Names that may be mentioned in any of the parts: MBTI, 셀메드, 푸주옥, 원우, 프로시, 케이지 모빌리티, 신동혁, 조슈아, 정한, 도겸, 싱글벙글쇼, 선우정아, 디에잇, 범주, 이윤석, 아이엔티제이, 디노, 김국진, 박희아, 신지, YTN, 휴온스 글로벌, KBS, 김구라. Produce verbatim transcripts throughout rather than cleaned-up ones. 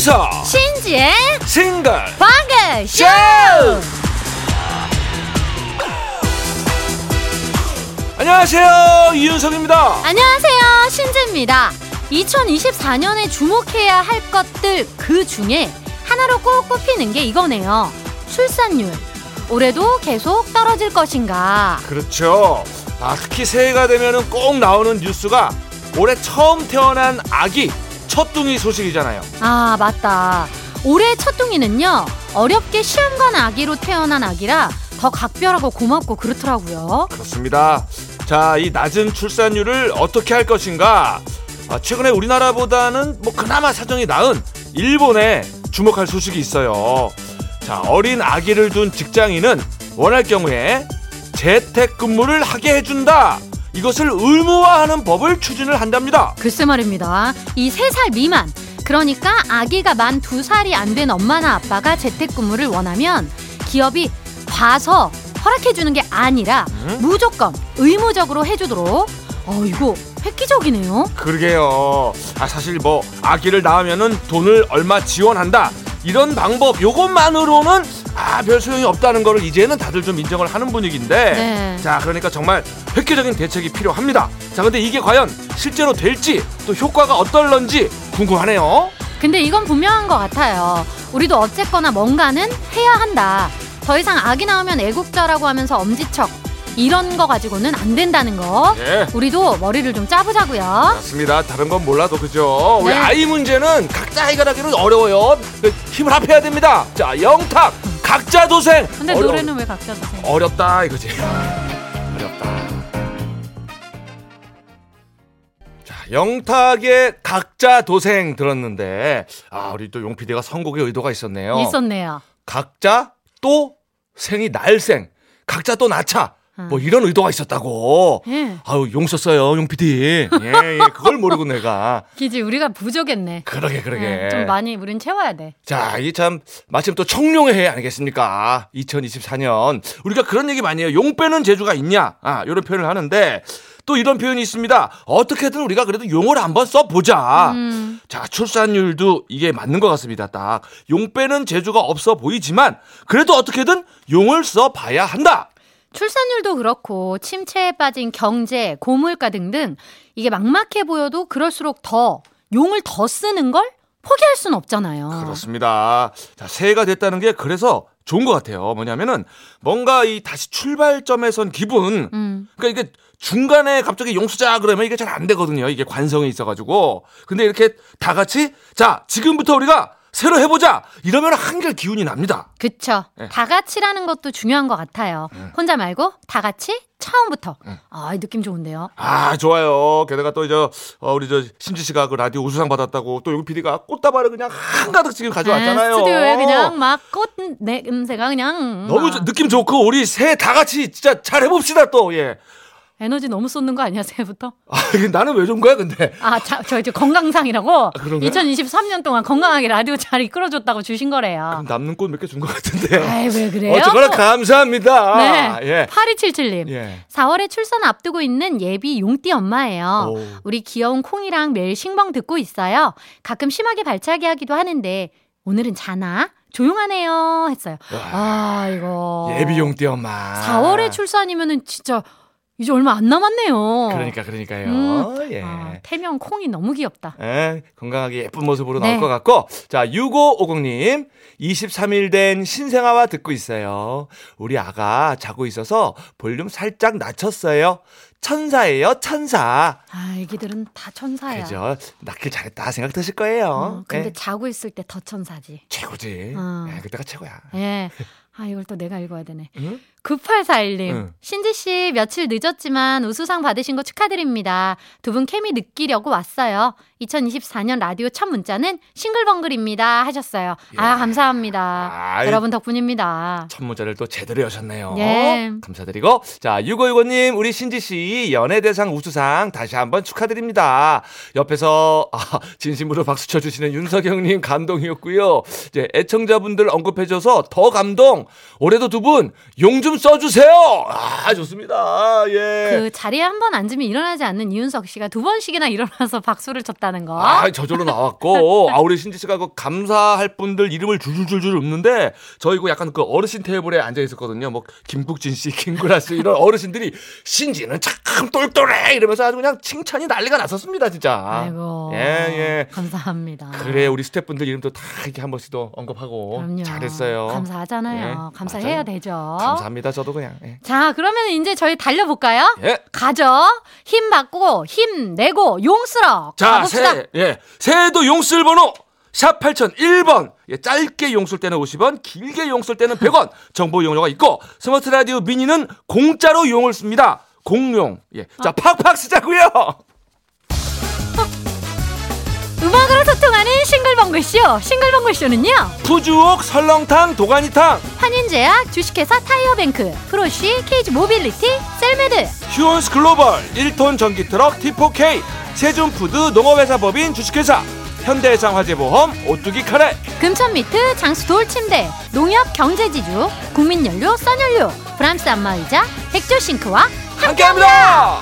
이윤석 신지의 싱글벙글쇼. 안녕하세요, 이윤석입니다. 안녕하세요, 신지입니다. 이천이십사 년에 주목해야 할 것들 그 중에 하나로 꼭 꼽히는 게 이거네요. 출산율. 올해도 계속 떨어질 것인가. 그렇죠. 아, 특히 새해가 되면 꼭 나오는 뉴스가 올해 처음 태어난 아기 첫둥이 소식이잖아요. 아, 맞다. 올해 첫둥이는요, 어렵게 시험관 아기로 태어난 아기라 더 각별하고 고맙고 그렇더라고요. 그렇습니다. 자, 이 낮은 출산율을 어떻게 할 것인가. 아, 최근에 우리나라보다는 뭐 그나마 사정이 나은 일본에 주목할 소식이 있어요. 자, 어린 아기를 둔 직장인은 원할 경우에 재택근무를 하게 해준다. 이것을 의무화하는 법을 추진을 한답니다. 글쎄 말입니다. 이 세 살 미만, 그러니까 아기가 만 두 살이 안 된 엄마나 아빠가 재택근무를 원하면 기업이 봐서 허락해주는 게 아니라 음? 무조건 의무적으로 해주도록. 어, 이거 획기적이네요. 그러게요. 아, 사실 뭐 아기를 낳으면은 돈을 얼마 지원한다, 이런 방법 요것만으로는 아, 별 소용이 없다는 거를 이제는 다들 좀 인정을 하는 분위기인데. 네. 자, 그러니까 정말 획기적인 대책이 필요합니다. 자, 근데 이게 과연 실제로 될지 또 효과가 어떨런지 궁금하네요. 근데 이건 분명한 것 같아요. 우리도 어쨌거나 뭔가는 해야 한다. 더 이상 아기 낳으면 애국자라고 하면서 엄지척, 이런 거 가지고는 안 된다는 거. 예. 우리도 머리를 좀 짜보자고요. 맞습니다. 다른 건 몰라도 그죠. 네. 우리 아이 문제는 각자 해결하기는 어려워요. 힘을 합해야 됩니다. 자, 영탁 각자 도생. 근데 어려... 노래는 왜 각자 도생? 어렵다 이거지. 어렵다. 자, 영탁의 각자 도생 들었는데, 아, 우리 또 용피디가 선곡의 의도가 있었네요. 있었네요. 각자 또 생이 날생, 각자 또 낳자, 뭐 이런 의도가 있었다고. 예. 아유, 용 썼어요, 용 피디. 예, 예, 그걸 모르고 내가. 기지, 우리가 부족했네. 그러게, 그러게. 예, 좀 많이 우린 채워야 돼. 자, 이 참 마침 또 청룡의 해 아니겠습니까? 이천이십사 년. 우리가 그런 얘기 많이 해요. 용 빼는 재주가 있냐? 아, 이런 표현을 하는데 또 이런 표현이 있습니다. 어떻게든 우리가 그래도 용을 한번 써보자. 음. 자, 출산율도 이게 맞는 것 같습니다. 딱 용 빼는 재주가 없어 보이지만 그래도 어떻게든 용을 써봐야 한다. 출산율도 그렇고 침체에 빠진 경제, 고물가 등등 이게 막막해 보여도 그럴수록 더 용을 더 쓰는 걸 포기할 수는 없잖아요. 그렇습니다. 자, 새해가 됐다는 게 그래서 좋은 것 같아요. 뭐냐면은 뭔가 이 다시 출발점에 선 기분. 음. 그러니까 이게 중간에 갑자기 용 쓰자 그러면 이게 잘 안 되거든요. 이게 관성이 있어가지고. 근데 이렇게 다 같이 자, 지금부터 우리가 새로 해보자, 이러면 한결 기운이 납니다. 그쵸. 네. 다 같이라는 것도 중요한 것 같아요. 응. 혼자 말고 다 같이 처음부터. 응. 아, 이 느낌 좋은데요. 아, 좋아요. 게다가 또 이제 어, 우리 저 신지 씨가 그 라디오 우수상 받았다고 또 여기 피디가 꽃다발을 그냥 한가득 지금 가져왔잖아요. 네, 스튜디오에 그냥 막 꽃 냄새가 그냥 너무 조, 느낌 좋고 우리 새 다 같이 진짜 잘 해봅시다 또. 예. 에너지 너무 쏟는 거 아니야, 새해부터? 아, 나는 왜 좋은 거야, 근데? 아, 자, 저 이제 건강상이라고. 아, 이천이십삼 년 동안 건강하게 라디오 잘 이끌어줬다고 주신 거래요. 남는 꽃 몇 개 준 것 같은데요. 아이, 왜 그래요? 어쨌거나 감사합니다. 네. 예. 팔이칠칠 님. 예. 사월에 출산 앞두고 있는 예비 용띠 엄마예요. 오. 우리 귀여운 콩이랑 매일 싱벙 듣고 있어요. 가끔 심하게 발차기 하기도 하는데 오늘은 자나? 조용하네요 했어요. 와. 아, 이거. 예비 용띠 엄마. 사월에 출산이면은 진짜 이제 얼마 안 남았네요. 그러니까, 그러니까요. 음, 예. 아, 태명 콩이 너무 귀엽다. 예, 건강하게 예쁜 모습으로 나올 네. 것 같고. 자, 육오오공 님. 이십삼 일 된 신생아와 듣고 있어요. 우리 아가 자고 있어서 볼륨 살짝 낮췄어요. 천사예요, 천사. 아, 애기들은 다 천사야. 그죠. 낳길 잘했다 생각 드실 거예요. 어, 근데 예. 자고 있을 때 더 천사지. 최고지. 어. 예, 그때가 최고야. 예. 아, 이걸 또 내가 읽어야 되네. 응? 구팔사일 님. 응. 신지씨, 며칠 늦었지만 우수상 받으신 거 축하드립니다. 두 분 케미 느끼려고 왔어요. 이천이십사 년 라디오 첫 문자는 싱글벙글입니다 하셨어요. 예. 아, 감사합니다. 아이, 여러분 덕분입니다. 첫 문자를 또 제대로 여셨네요. 예. 감사드리고. 자, 육오육오 님, 우리 신지씨 연예대상 우수상 다시 한번 축하드립니다. 옆에서 아, 진심으로 박수 쳐주시는 윤석 형님 감동이었고요. 이제 애청자분들 언급해줘서 더 감동. 올해도 두 분 용주 좀 써주세요. 아, 좋습니다. 예. 그 자리에 한 번 앉으면 일어나지 않는 이윤석 씨가 두 번씩이나 일어나서 박수를 쳤다는 거. 아, 저절로 나왔고. 아, 우리 신지 씨가 그 감사할 분들 이름을 줄줄줄줄 읊는데 저희 그 약간 그 어르신 테이블에 앉아 있었거든요. 뭐 김국진 씨, 김구라 씨 이런 어르신들이 신지는 참 똘똘해 이러면서 아주 그냥 칭찬이 난리가 났었습니다, 진짜. 아이고. 예, 예. 감사합니다. 그래, 우리 스태프분들 이름도 다 이렇게 한 번씩 또 언급하고. 그럼요. 잘했어요. 감사하잖아요. 예. 감사해야 맞아요. 되죠. 감사합니다. 저도 그냥. 예. 자, 그러면 이제 저희 달려볼까요? 예. 가죠. 힘 받고 힘 내고 용 쓰러. 자, 가봅시다. 새, 예. 새해도 용 쓸 번호 샵 팔공공일 번. 예, 짧게 용 쓸 때는 오십 원, 길게 용 쓸 때는 백 원. 정보 이용료가 있고 스마트 라디오 미니는 공짜로 용을 씁니다. 공용. 예. 자, 어. 팍팍 쓰자고요. 음악으로 소통하는 싱글벙글쇼. 싱글벙글쇼는요, 푸주옥, 설렁탕, 도가니탕, 한인제약, 주식회사 타이어뱅크, 프로시, 케이지 모빌리티, 셀메드, 휴온스 글로벌, 일 톤 전기트럭 티 포 케이, 세준푸드, 농업회사법인 주식회사, 현대해상화재보험, 오뚜기 카레, 금천미트, 장수 돌침대, 농협 경제지주, 국민연료, 써연료, 브람스 안마의자, 백조싱크와 함께합니다.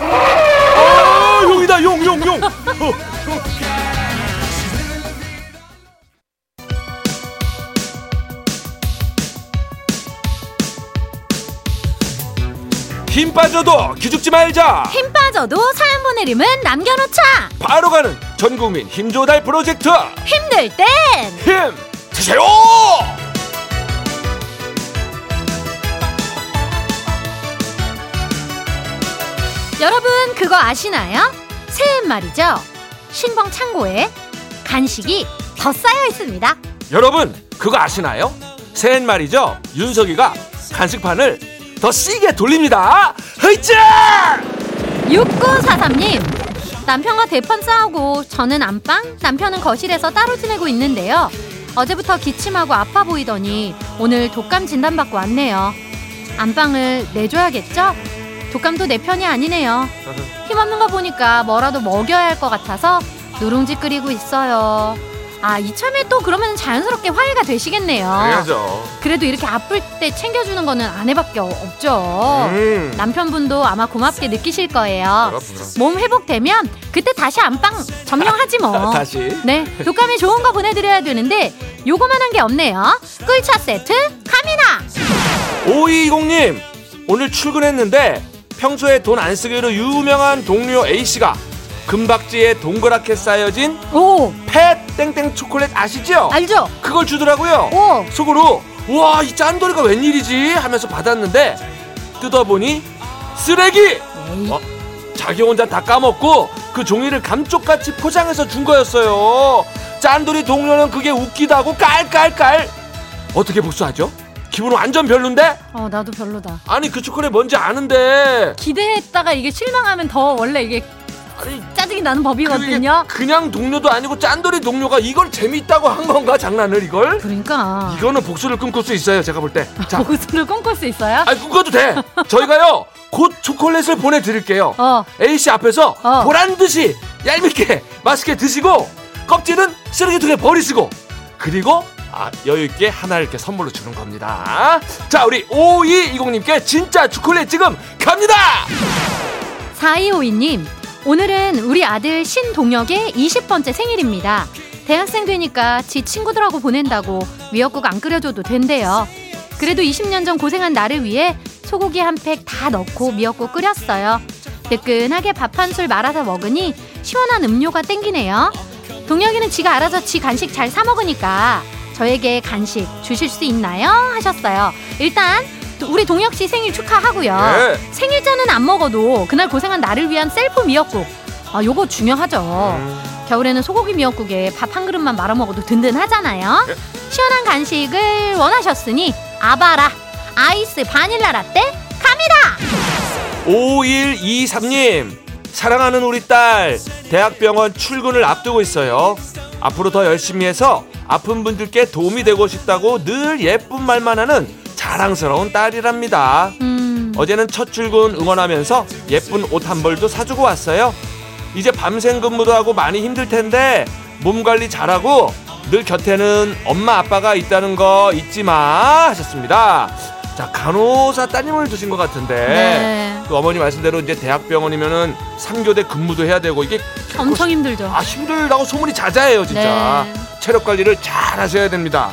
아, 용이다, 용, 용, 용. 힘 빠져도 기죽지 말자. 힘 빠져도 사연 보내림은 남겨놓자. 바로 가는 전국민 힘조달 프로젝트. 힘들 땐 힘 드세요. 여러분, 그거 아시나요? 새해엔 말이죠, 신봉 창고에 간식이 더 쌓여 있습니다. 여러분, 그거 아시나요? 새해엔 말이죠, 윤석이가 간식판을 더 씨게 돌립니다. 으이짜! 육구사삼 님, 남편과 대판 싸우고 저는 안방, 남편은 거실에서 따로 지내고 있는데요, 어제부터 기침하고 아파 보이더니 오늘 독감 진단받고 왔네요. 안방을 내줘야겠죠? 독감도 내 편이 아니네요. 힘없는 거 보니까 뭐라도 먹여야 할 것 같아서 누룽지 끓이고 있어요. 아, 이참에 또 그러면 자연스럽게 화해가 되시겠네요. 그래야죠. 그래도 이렇게 아플 때 챙겨주는 거는 아내밖에 없죠. 음. 남편분도 아마 고맙게 느끼실 거예요. 그렇구나. 몸 회복되면 그때 다시 안방 점령하지 뭐. 다시. 네, 독감에 좋은 거 보내드려야 되는데 요거만한 게 없네요. 꿀차 세트 카미나. 오이이공 님, 오늘 출근했는데 평소에 돈 안 쓰기로 유명한 동료 A씨가 금박지에 동그랗게 쌓여진 오 펫 땡땡 초콜릿 아시죠? 알죠? 그걸 주더라고요. 오. 속으로 와, 이 짠돌이가 웬일이지 하면서 받았는데 뜯어보니 쓰레기! 어, 자기 혼자 다 까먹고 그 종이를 감쪽같이 포장해서 준 거였어요. 짠돌이 동료는 그게 웃기다고 깔깔깔. 어떻게 복수하죠? 기분 완전 별론데? 어, 나도 별로다. 아니, 그 초콜릿 뭔지 아는데 기대했다가 이게 실망하면 더 원래 이게 짜증이 나는 법이거든요. 그냥 동료도 아니고 짠돌이 동료가 이걸 재밌다고 한 건가, 장난을 이걸? 그러니까 이거는 복수를 꿈꿀 수 있어요, 제가 볼 때. 자. 복수를 꿈꿀 수 있어요? 아니, 꿈꿔도 돼. 저희가요 곧 초콜릿을 보내드릴게요. 어. A씨 앞에서 어. 보란듯이 얄밉게 맛있게 드시고 껍질은 쓰레기통에 버리시고, 그리고 아, 여유있게 하나 이렇게 선물로 주는 겁니다. 자, 우리 오이이공 님께 진짜 초콜릿 지금 갑니다. 사이오이 님, 오늘은 우리 아들 신동혁의 이십 번째 생일입니다. 대학생 되니까 지 친구들하고 보낸다고 미역국 안 끓여줘도 된대요. 그래도 이십 년 전 고생한 나를 위해 소고기 한 팩 다 넣고 미역국 끓였어요. 뜨끈하게 밥 한 술 말아서 먹으니 시원한 음료가 땡기네요. 동혁이는 지가 알아서 지 간식 잘 사 먹으니까 저에게 간식 주실 수 있나요? 하셨어요. 일단 우리 동혁씨 생일 축하하고요. 네. 생일자는 안 먹어도 그날 고생한 나를 위한 셀프 미역국, 아, 요거 중요하죠. 음. 겨울에는 소고기 미역국에 밥 한 그릇만 말아 먹어도 든든하잖아요. 네. 시원한 간식을 원하셨으니 아바라 아이스 바닐라 라떼 갑니다. 오일이삼 님, 사랑하는 우리 딸 대학병원 출근을 앞두고 있어요. 앞으로 더 열심히 해서 아픈 분들께 도움이 되고 싶다고 늘 예쁜 말만 하는 자랑스러운 딸이랍니다. 음. 어제는 첫 출근 응원하면서 예쁜 옷 한 벌도 사주고 왔어요. 이제 밤샘 근무도 하고 많이 힘들 텐데 몸 관리 잘하고 늘 곁에는 엄마 아빠가 있다는 거 잊지 마 하셨습니다. 자, 간호사 따님을 두신 것 같은데 네. 또 어머니 말씀대로 이제 대학병원이면은 삼교대 근무도 해야 되고 이게 엄청 힘들죠. 아, 힘들다고 소문이 자자해요, 진짜. 네. 체력 관리를 잘 하셔야 됩니다.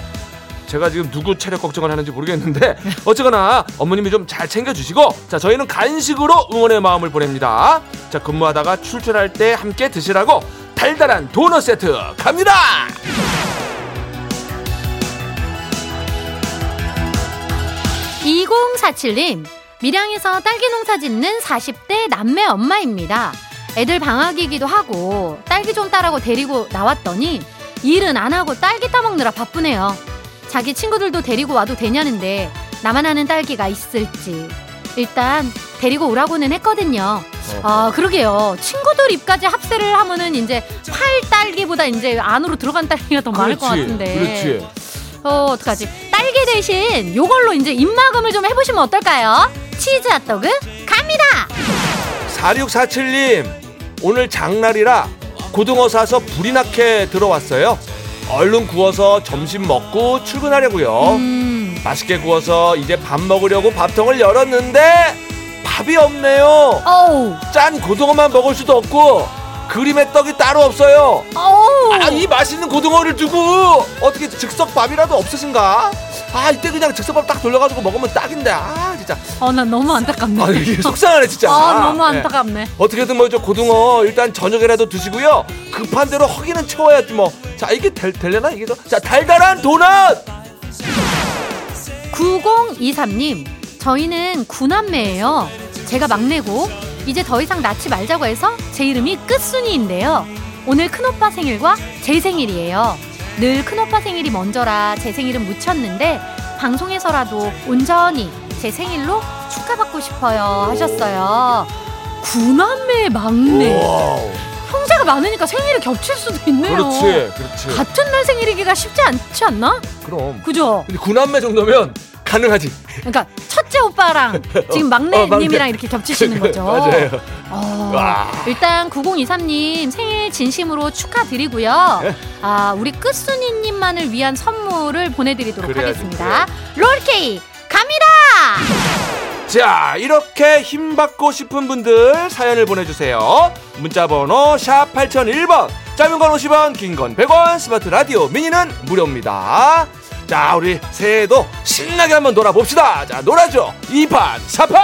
제가 지금 누구 체력 걱정을 하는지 모르겠는데 어쨌거나 어머님이 좀 잘 챙겨주시고, 자, 저희는 간식으로 응원의 마음을 보냅니다. 자, 근무하다가 출출할 때 함께 드시라고 달달한 도넛 세트 갑니다. 이공사칠님, 밀양에서 딸기 농사 짓는 사십 대 남매 엄마입니다. 애들 방학이기도 하고 딸기 좀 따라고 데리고 나왔더니 일은 안 하고 딸기 따먹느라 바쁘네요. 자기 친구들도 데리고 와도 되냐는데 나만 아는 딸기가 있을지. 일단 데리고 오라고는 했거든요. 아, 그러게요. 친구들 입까지 합세를 하면은 이제 팔 딸기보다 이제 안으로 들어간 딸기가 더 많을 것 같은데. 그렇지. 어, 어떡하지? 딸기 대신 요걸로 이제 입막음을 좀 해보시면 어떨까요? 치즈 핫도그 갑니다. 사육사칠님, 오늘 장날이라 고등어 사서 불이 나게 들어왔어요. 얼른 구워서 점심 먹고 출근하려고요. 음. 맛있게 구워서 이제 밥 먹으려고 밥통을 열었는데 밥이 없네요. 어우. 짠 고등어만 먹을 수도 없고 그림의 떡이 따로 없어요. 아, 이 맛있는 고등어를 두고 어떻게 즉석밥이라도 없으신가? 아, 이때 그냥 즉석밥 딱 돌려가지고 먹으면 딱인데. 아, 진짜. 어, 난 너무 안타깝네. 아, 이게 속상하네, 진짜. 아, 너무 안타깝네. 네. 어떻게든 뭐 저 고등어 일단 저녁이라도 드시고요. 급한 대로 허기는 채워야지 뭐. 자, 이게 될, 될려나? 이게 더. 자, 달달한 도넛! 구공이삼님, 저희는 구남매예요. 제가 막내고, 이제 더 이상 낳지 말자고 해서 제 이름이 끝순이인데요. 오늘 큰오빠 생일과 제 생일이에요. 늘 큰오빠 생일이 먼저라 제 생일은 묻혔는데 방송에서라도 온전히 제 생일로 축하받고 싶어요 하셨어요. 구남매 막내. 오우. 형제가 많으니까 생일이 겹칠 수도 있네요. 그렇지, 그렇지. 같은 날 생일이기가 쉽지 않지 않나? 그럼. 그죠? 근데 구남매 정도면 가능하지. 그러니까 첫째 오빠랑 지금 막내님이랑 어, 이렇게 겹치시는 거죠. 맞아요. 어, 일단 구공이삼님 생일 진심으로 축하드리고요. 네. 아, 우리 끝순이님만을 위한 선물을 보내드리도록 그래야지, 하겠습니다. 그래. 롤케이 갑니다. 자, 이렇게 힘 받고 싶은 분들 사연을 보내주세요. 문자번호 샵 팔공공일 번, 짧은 건 오십 원, 긴 건 백 원, 스마트 라디오 미니는 무료입니다. 자, 우리 새해에도 신나게 한번 놀아봅시다. 자, 놀아줘. 이판 사판.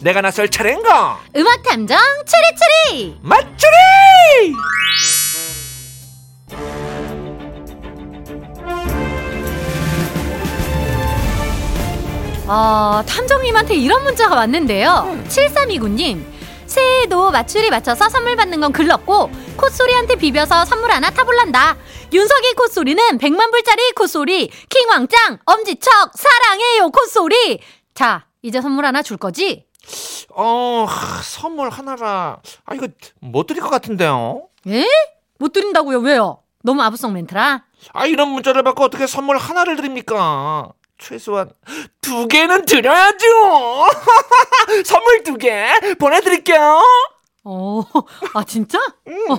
내가 나설 차례인가? 음악 탐정 추리추리 맞추리. 어, 탐정님한테 이런 문자가 왔는데요. 음. 칠삼이구님, 새해에도 맞추리 맞춰서 선물 받는 건 글렀고 콧소리한테 비벼서 선물 하나 타볼란다. 윤석이 콧소리는 백만 불짜리 콧소리. 킹왕짱 엄지척 사랑해요 콧소리. 자, 이제 선물 하나 줄 거지? 어... 선물 하나라... 아, 이거 못 드릴 것 같은데요? 예? 못 드린다고요? 왜요? 너무 아부성 멘트라? 아, 이런 문자를 받고 어떻게 선물 하나를 드립니까? 최소한 두 개는 드려야죠. 선물 두 개 보내드릴게요. 어, 아, 진짜? 음. 어,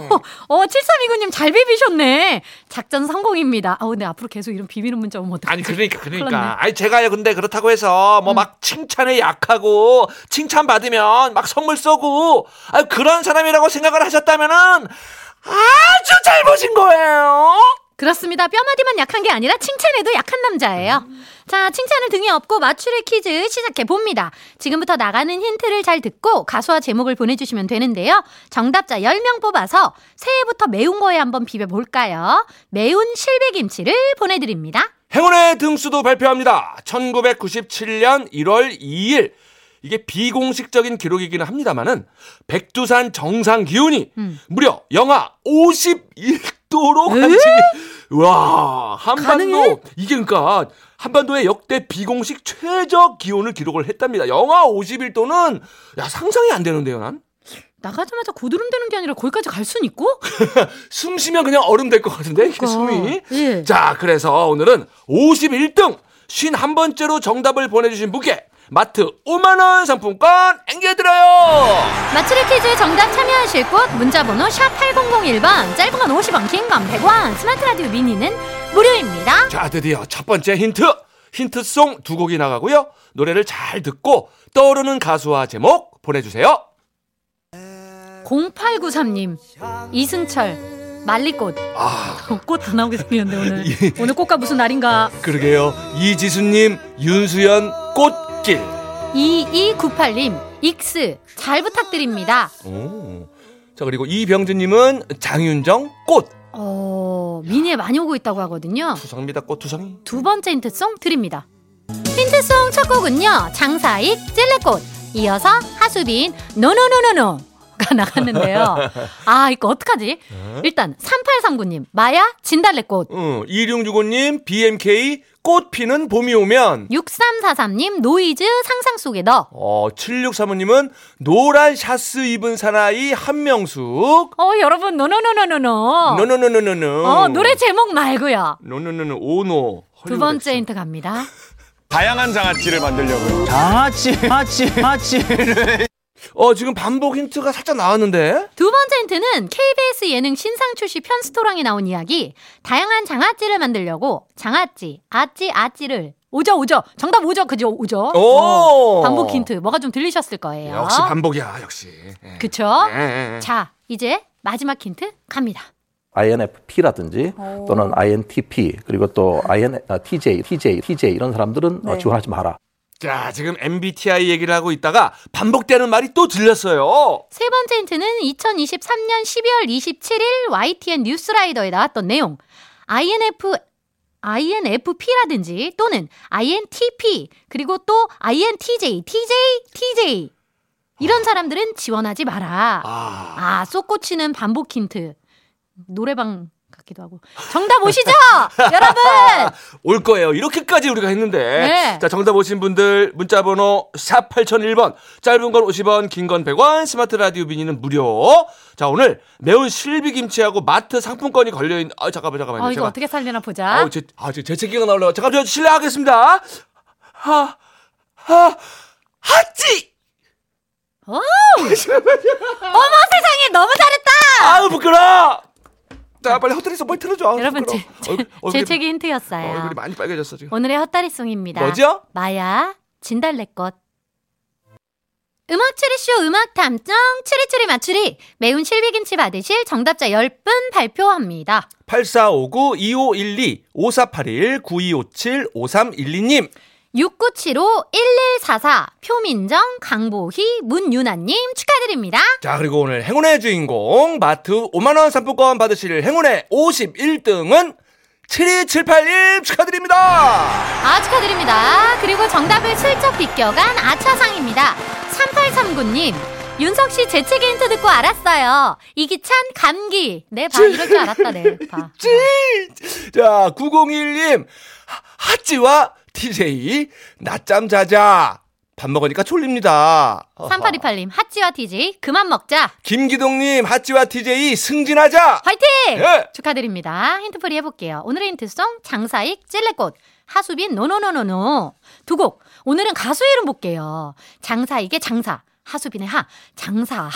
어, 칠삼이구님 잘 비비셨네. 작전 성공입니다. 아, 근데 앞으로 계속 이런 비비는 문자 오면 어떡하지? 아니, 그러니까, 그러니까. 아니, 제가요, 근데 그렇다고 해서 뭐 막 음. 칭찬에 약하고, 칭찬받으면 막 선물 쏘고, 아, 그런 사람이라고 생각을 하셨다면은 아주 잘 보신 거예요. 그렇습니다. 뼈마디만 약한 게 아니라 칭찬에도 약한 남자예요. 자, 칭찬을 등에 업고 맞추리 퀴즈 시작해봅니다. 지금부터 나가는 힌트를 잘 듣고 가수와 제목을 보내주시면 되는데요. 정답자 열 명 뽑아서 새해부터 매운 거에 한번 비벼볼까요? 매운 실비김치를 보내드립니다. 행운의 등수도 발표합니다. 천구백구십칠년 일월 이일. 이게 비공식적인 기록이기는 합니다만은 백두산 정상 기온이 음. 무려 영하 오십일 극도로 관측이. 와, 한반도 가능해? 이게 그러니까 한반도의 역대 비공식 최저 기온을 기록을 했답니다. 영하 오십일 도는 야 상상이 안 되는데요, 난. 나가자마자 고드름 되는 게 아니라 거기까지 갈 순 있고? 숨 쉬면 그냥 얼음 될 것 같은데 그러니까. 숨이. 예. 자, 그래서 오늘은 오십일 등 오십일 번째로 정답을 보내주신 분께 마트 오만 원 상품권 앵겨드려요. 마트리 퀴즈 정답 참여하실 곳 문자번호 샵 팔공공일 번, 짧은 건 오십 원, 긴 건 백 원, 스마트 라디오 미니는 무료입니다. 자, 드디어 첫 번째 힌트 힌트송 두 곡이 나가고요. 노래를 잘 듣고 떠오르는 가수와 제목 보내주세요. 공팔구삼 님 이승철 말리꽃. 아. 꽃 다 나오게 생겼는데 오늘. 이... 오늘 꽃가 무슨 날인가. 그러게요. 이지수님, 윤수연, 꽃길. 이이구팔 님, 익스. 잘 부탁드립니다. 오. 자, 그리고 이병준님은 장윤정, 꽃. 어, 미니에 많이 오고 있다고 하거든요. 투성입니다, 꽃 투성이. 두 번째 힌트송 드립니다. 힌트송 첫 곡은요. 장사익, 찔레꽃. 이어서 하수빈, 노노노노노. 가 나갔는데요. 아, 이거 어떡하지? 일단 삼팔삼구 님 마야 진달래꽃. 응, 이육육오 님 비엠케이 꽃 피는 봄이 오면. 육삼사삼 님 노이즈 상상 속에 너. 어, 칠육삼오 님은 노란 샤스 입은 사나이 한명숙. 어, 여러분 노노노노노노. 노노노노노노. 어, 노래 제목 말고요. 노노노노 오노. 두 번째 힌트 갑니다. 다양한 장아찌를 만들려고요. 장아찌, 장아찌, 장아찌를. 어, 지금 반복 힌트가 살짝 나왔는데. 두 번째 힌트는 케이비에스 예능 신상 출시 편스토랑에 나온 이야기. 다양한 장아찌를 만들려고 장아찌, 아찌, 아찌를. 오죠, 오죠. 정답 오죠, 그죠, 오죠. 오! 어, 반복 힌트. 뭐가 좀 들리셨을 거예요. 역시 반복이야, 역시. 예. 그쵸? 예, 예. 자, 이제 마지막 힌트 갑니다. 아이엔에프피라든지 오. 또는 아이엔티피 그리고 또 아이엔티제이, 티제이, 티제이 이런 사람들은 네. 지원하지 마라. 자, 지금 엠비티아이 얘기를 하고 있다가 반복되는 말이 또 들렸어요. 세 번째 힌트는 이천이십삼 년 십이월 이십칠일 와이티엔 뉴스라이더에 나왔던 내용. 아이엔에프, 아이엔에프피라든지 또는 아이엔티피 그리고 또 아이엔티제이, 티제이, 티제이 이런 사람들은 지원하지 마라. 아, 아 쏙꽂히는 반복 힌트. 노래방... 같기도 하고. 정답 오시죠, 여러분. 올 거예요. 이렇게까지 우리가 했는데. 네. 자, 정답 오신 분들 문자번호 샵 팔공공일 번, 짧은 건 오십 원, 긴 건 백 원, 스마트 라디오 미니는 무료. 자, 오늘 매운 실비김치하고 마트 상품권이 걸려 있는. 아, 잠깐만, 잠깐만요. 어, 이거 제가... 어떻게 살려나 보자. 아, 제, 아, 제 재채기가 나오려고. 잠깐 저 실례하겠습니다. 하, 하, 하찌. 어머 세상에 너무 잘했다. 아우 부끄러워. 자, 빨리 헛다리송 빨리 틀어줘. 여러분, 제, 제, 얼굴이, 제 책이 힌트였어요. 어, 얼굴이 많이 빨개졌어 지금. 오늘의 헛다리송입니다. 뭐죠? 마야 진달래꽃. 음악 추리쇼 음악 탐정 추리추리 맞추리. 매운 실비김치 받으실 정답자 십 분 발표합니다. 팔사오구 이오일이 오사팔일 구이오칠 오삼일이 님 육구칠오 일일사사 표민정, 강보희, 문유나님 축하드립니다. 자, 그리고 오늘 행운의 주인공 마트 오만 원 상품권 받으실 행운의 오십일 등은 칠이칠팔 일 축하드립니다. 아, 축하드립니다. 그리고 정답을 슬쩍 비껴간 아차상입니다. 삼팔삼구 님 윤석씨 재채기 힌트 듣고 알았어요. 이기찬 감기. 네, 봐. 이럴 줄 알았다. 네, 봐. 자, 구공일 님 하찌와 티제이 낮잠 자자. 밥 먹으니까 졸립니다. 삼팔이팔 님 핫지와 티제이 그만 먹자. 김기동님 핫지와 티제이 승진하자. 화이팅. 예. 축하드립니다. 힌트풀이 해볼게요. 오늘의 힌트송 장사익 찔레꽃, 하수빈 노노노노노. 두 곡 오늘은 가수 이름 볼게요. 장사익의 장사, 하수빈의 하. 장사하.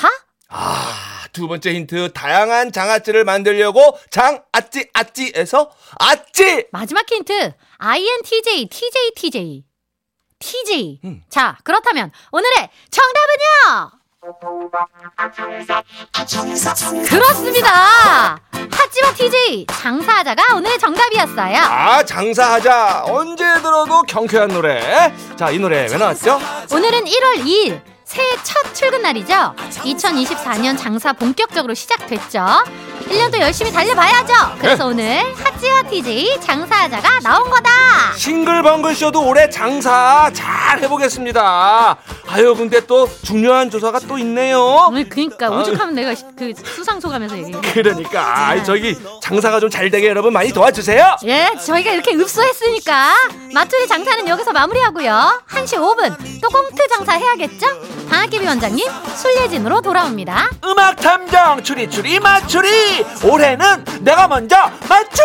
아, 두 번째 힌트 다양한 장아찌를 만들려고 장아찌 아찌에서 아찌. 마지막 힌트 아이엔티제이 티제이 티제이 티제이. 음. 자, 그렇다면 오늘의 정답은요. 그렇습니다. 하지마 티제이 장사하자가 오늘의 정답이었어요. 아, 장사하자. 언제 들어도 경쾌한 노래. 자, 이 노래 왜 나왔죠? 오늘은 일월 이일 새해 첫 출근 날이죠. 이천이십사 년 장사 본격적으로 시작됐죠. 일 년도 열심히 달려봐야죠. 그래서 네. 오늘 핫지와 티제이 장사하자가 나온 거다. 싱글벙글쇼도 올해 장사 잘 해보겠습니다. 봐요. 근데 또 중요한 조사가 또 있네요. 오늘 그러니까 오죽하면 아, 내가 그 수상 소감에서 얘기해. 그러니까 아이, 저기 장사가 좀 잘 되게 여러분 많이 도와주세요. 예, 저희가 이렇게 읍소했으니까 마투리 장사는 여기서 마무리하고요. 한 시 오 분 또 꽁트 장사 해야겠죠? 방학기비 원장님 술예진으로 돌아옵니다. 음악 탐정 추리 추리 마추리, 올해는 내가 먼저 마추리.